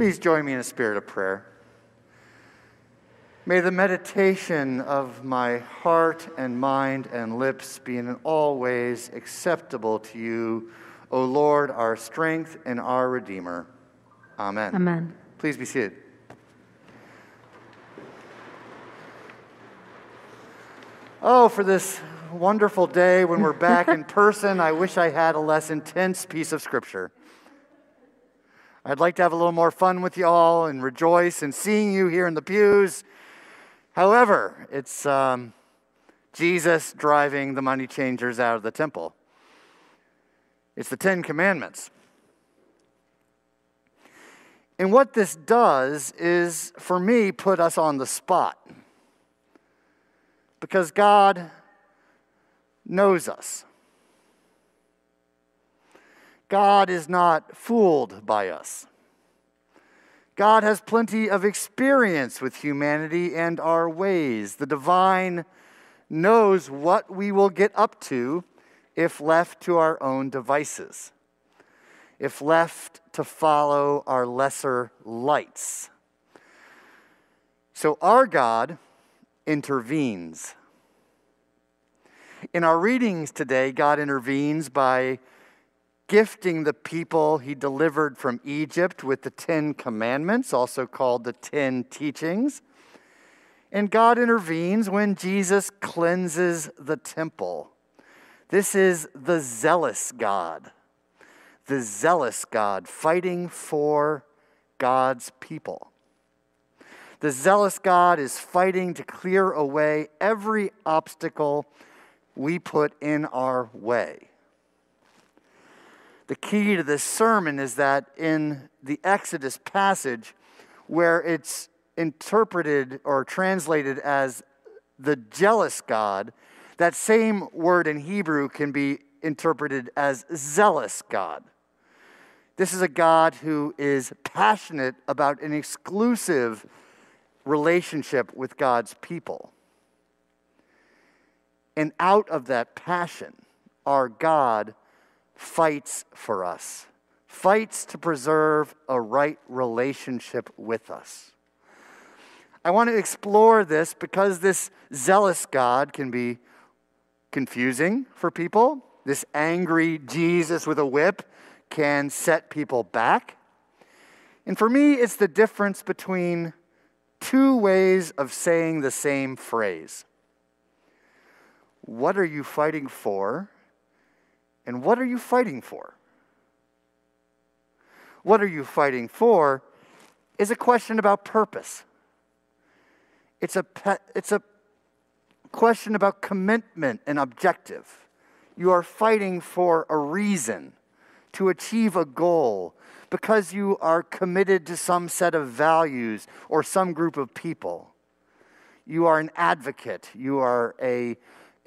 Please join me in a spirit of prayer. May the meditation of my heart and mind and lips be in all ways acceptable to you, O Lord, our strength and our Redeemer. Amen. Amen. Please be seated. Oh, for this wonderful day when we're back in person, I wish I had a less intense piece of Scripture. I'd like to have a little more fun with you all and rejoice in seeing you here in the pews. However, it's Jesus driving the money changers out of the temple. It's the Ten Commandments. And what this does is, for me, put us on the spot. Because God knows us. God is not fooled by us. God has plenty of experience with humanity and our ways. The divine knows what we will get up to if left to our own devices, if left to follow our lesser lights. So our God intervenes. In our readings today, God intervenes by gifting the people he delivered from Egypt with the Ten Commandments, also called the Ten Teachings. And God intervenes when Jesus cleanses the temple. This is the zealous God fighting for God's people. The zealous God is fighting to clear away every obstacle we put in our way. The key to this sermon is that in the Exodus passage, where it's interpreted or translated as the jealous God, that same word in Hebrew can be interpreted as zealous God. This is a God who is passionate about an exclusive relationship with God's people. And out of that passion, our God fights for us, fights to preserve a right relationship with us. I want to explore this because this zealous God can be confusing for people. This angry Jesus with a whip can set people back. And for me, it's the difference between two ways of saying the same phrase. What are you fighting for? And what are you fighting for? What are you fighting for is a question about purpose. It's a question about commitment and objective. You are fighting for a reason, to achieve a goal, because you are committed to some set of values or some group of people. You are an advocate. You are a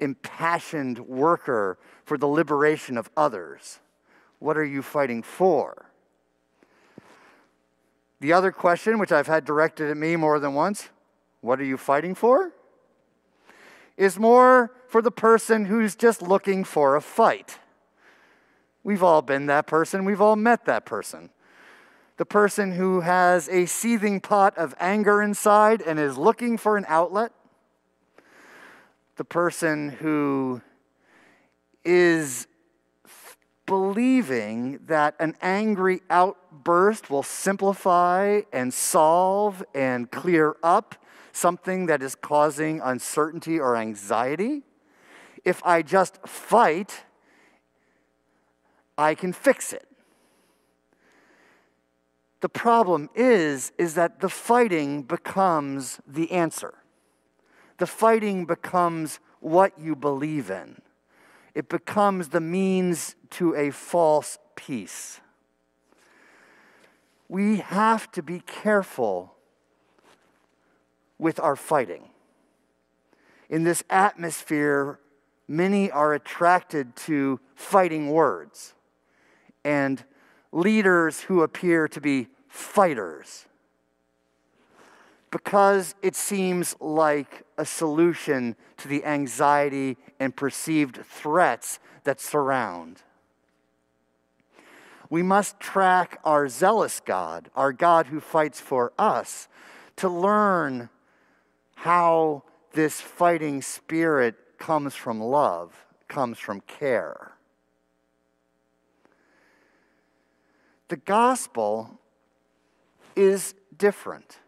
impassioned worker for the liberation of others. What are you fighting for? The other question, which I've had directed at me more than once, what are you fighting for? Is more for the person who's just looking for a fight. We've all been that person. We've all met that person. The person who has a seething pot of anger inside and is looking for an outlet. The person who is believing that an angry outburst will simplify and solve and clear up something that is causing uncertainty or anxiety. If I just fight, I can fix it. The problem is that the fighting becomes the answer. The fighting becomes what you believe in. It becomes the means to a false peace. We have to be careful with our fighting. In this atmosphere, many are attracted to fighting words and leaders who appear to be fighters, because it seems like a solution to the anxiety and perceived threats that surround. We must track our zealous God, our God who fights for us, to learn how this fighting spirit comes from love, comes from care. The gospel is different.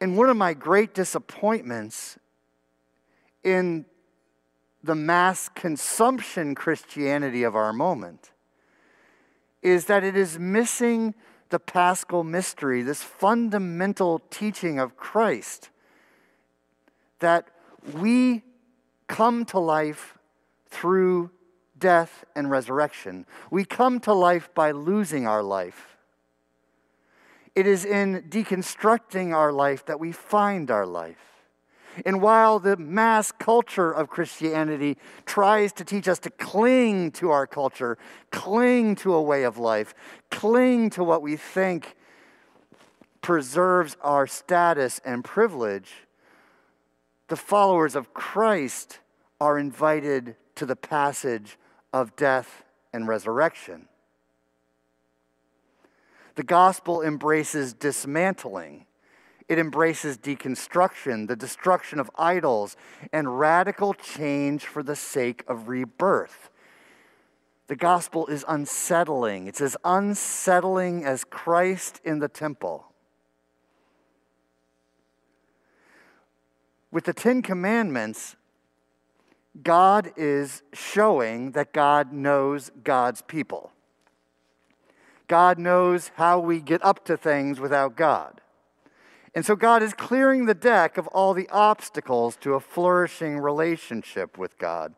And one of my great disappointments in the mass consumption Christianity of our moment is that it is missing the Paschal mystery, this fundamental teaching of Christ, that we come to life through death and resurrection. We come to life by losing our life. It is in deconstructing our life that we find our life. And while the mass culture of Christianity tries to teach us to cling to our culture, cling to a way of life, cling to what we think preserves our status and privilege, the followers of Christ are invited to the passage of death and resurrection. The gospel embraces dismantling. It embraces deconstruction, the destruction of idols, and radical change for the sake of rebirth. The gospel is unsettling. It's as unsettling as Christ in the temple. With the Ten Commandments, God is showing that God knows God's people. God knows how we get up to things without God. And so God is clearing the deck of all the obstacles to a flourishing relationship with God.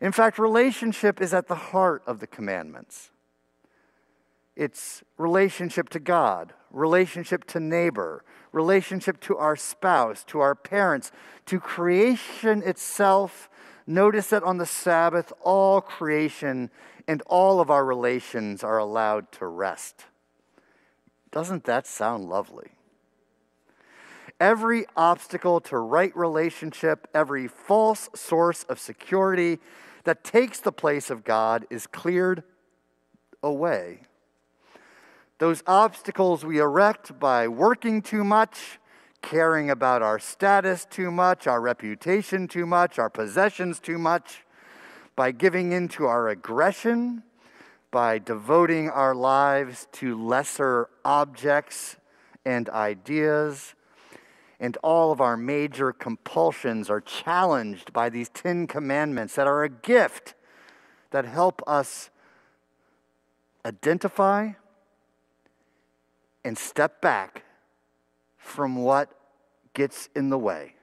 In fact, relationship is at the heart of the commandments. It's relationship to God, relationship to neighbor, relationship to our spouse, to our parents, to creation itself. Notice that on the Sabbath, all creation and all of our relations are allowed to rest. Doesn't that sound lovely? Every obstacle to right relationship, every false source of security that takes the place of God is cleared away. Those obstacles we erect by working too much, caring about our status too much, our reputation too much, our possessions too much, by giving in to our aggression, by devoting our lives to lesser objects and ideas, and all of our major compulsions are challenged by these Ten Commandments that are a gift that help us identify and step back from what gets in the way.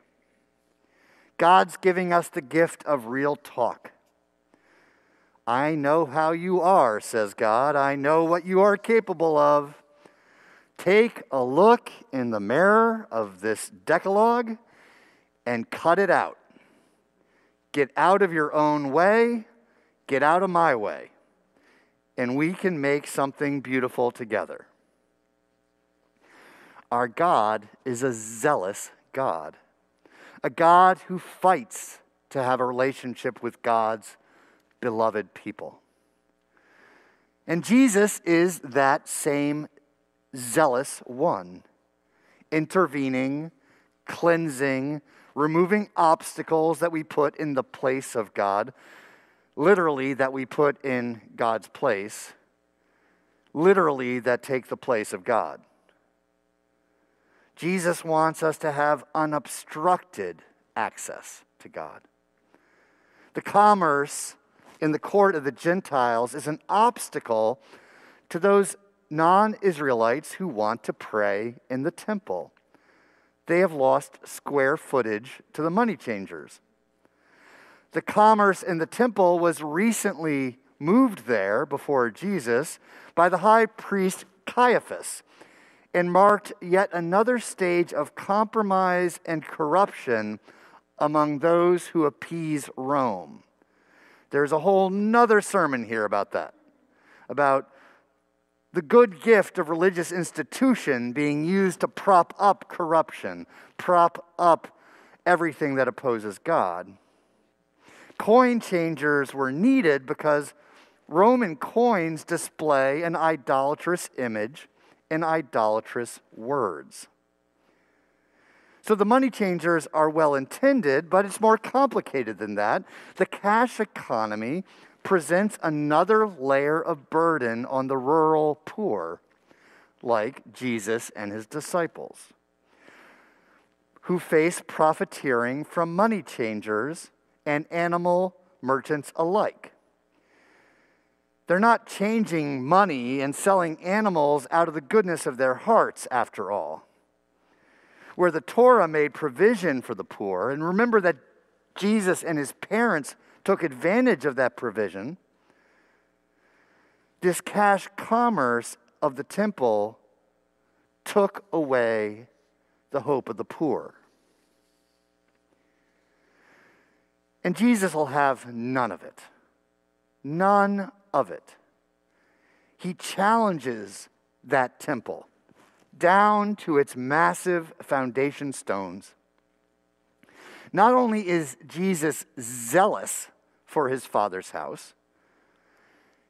God's giving us the gift of real talk. I know how you are, says God. I know what you are capable of. Take a look in the mirror of this Decalogue and cut it out. Get out of your own way. Get out of my way. And we can make something beautiful together. Our God is a zealous God, a God who fights to have a relationship with God's beloved people. And Jesus is that same zealous one, intervening, cleansing, removing obstacles that we put in the place of God, literally that we put in God's place, literally that take the place of God. Jesus wants us to have unobstructed access to God. The commerce in the court of the Gentiles is an obstacle to those non-Israelites who want to pray in the temple. They have lost square footage to the money changers. The commerce in the temple was recently moved there before Jesus by the high priest Caiaphas and marked yet another stage of compromise and corruption among those who appease Rome. There's a whole nother sermon here about that, about the good gift of religious institution being used to prop up corruption, prop up everything that opposes God. Coin changers were needed because Roman coins display an idolatrous image and idolatrous words. So the money changers are well-intended, but it's more complicated than that. The cash economy presents another layer of burden on the rural poor, like Jesus and his disciples, who face profiteering from money changers and animal merchants alike. They're not changing money and selling animals out of the goodness of their hearts, after all. Where the Torah made provision for the poor, and remember that Jesus and his parents took advantage of that provision, this cash commerce of the temple took away the hope of the poor. And Jesus will have none of it. None of it. He challenges that temple down to its massive foundation stones. Not only is Jesus zealous for his Father's house,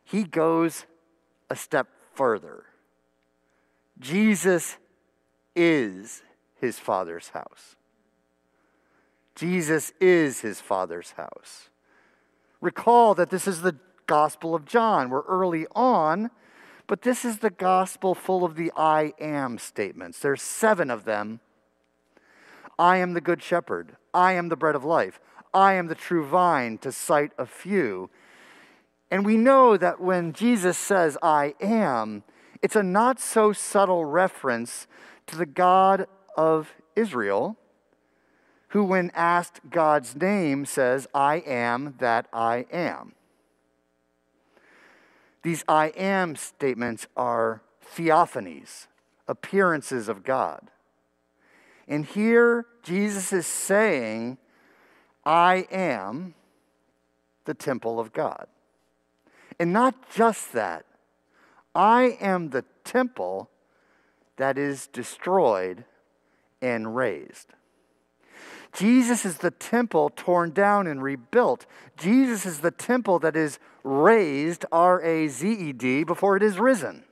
he goes a step further. Jesus is his Father's house. Jesus is his Father's house. Recall that this is the Gospel of John. We're early on, but this is the gospel full of the I am statements. There's 7 of them. I am the good shepherd. I am the bread of life. I am the true vine, to cite a few. And we know that when Jesus says, I am, it's a not so subtle reference to the God of Israel, who when asked God's name says, I am that I am. These I am statements are theophanies, appearances of God. And here, Jesus is saying, I am the temple of God. And not just that, I am the temple that is destroyed and raised. Jesus is the temple torn down and rebuilt. Jesus is the temple that is raised, R-A-Z-E-D, before it is risen.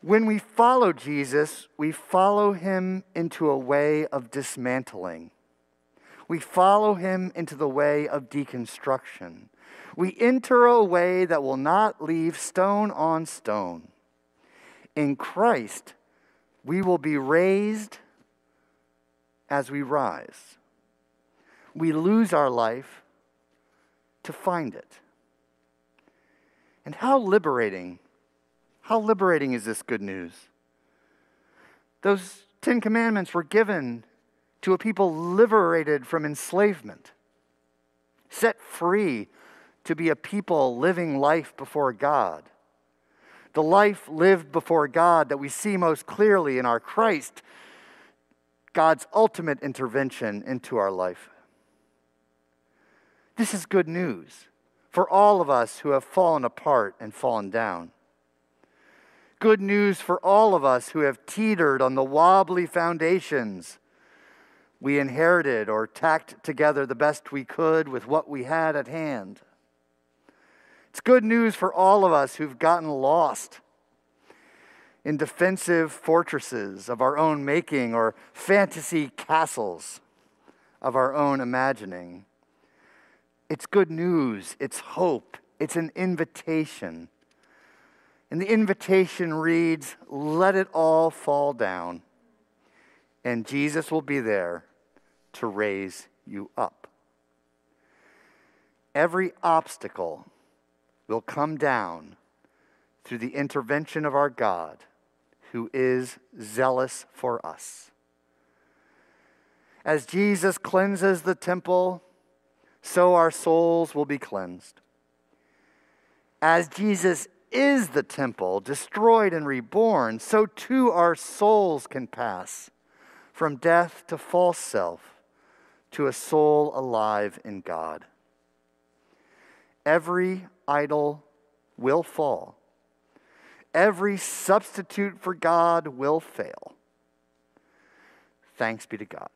When we follow Jesus, we follow him into a way of dismantling. We follow him into the way of deconstruction. We enter a way that will not leave stone on stone. In Christ, we will be raised as we rise. We lose our life to find it. And how liberating is this good news? Those 10 commandments were given to a people liberated from enslavement, set free to be a people living life before God. The life lived before God that we see most clearly in our Christ, God's ultimate intervention into our life. This is good news for all of us who have fallen apart and fallen down. Good news for all of us who have teetered on the wobbly foundations we inherited or tacked together the best we could with what we had at hand. It's good news for all of us who've gotten lost in defensive fortresses of our own making or fantasy castles of our own imagining. It's good news, it's hope, it's an invitation. And the invitation reads, let it all fall down, and Jesus will be there to raise you up. Every obstacle will come down through the intervention of our God, who is zealous for us. As Jesus cleanses the temple, so our souls will be cleansed. As Jesus is the temple, destroyed and reborn, so too our souls can pass from death to false self to a soul alive in God. Every idol will fall. Every substitute for God will fail. Thanks be to God.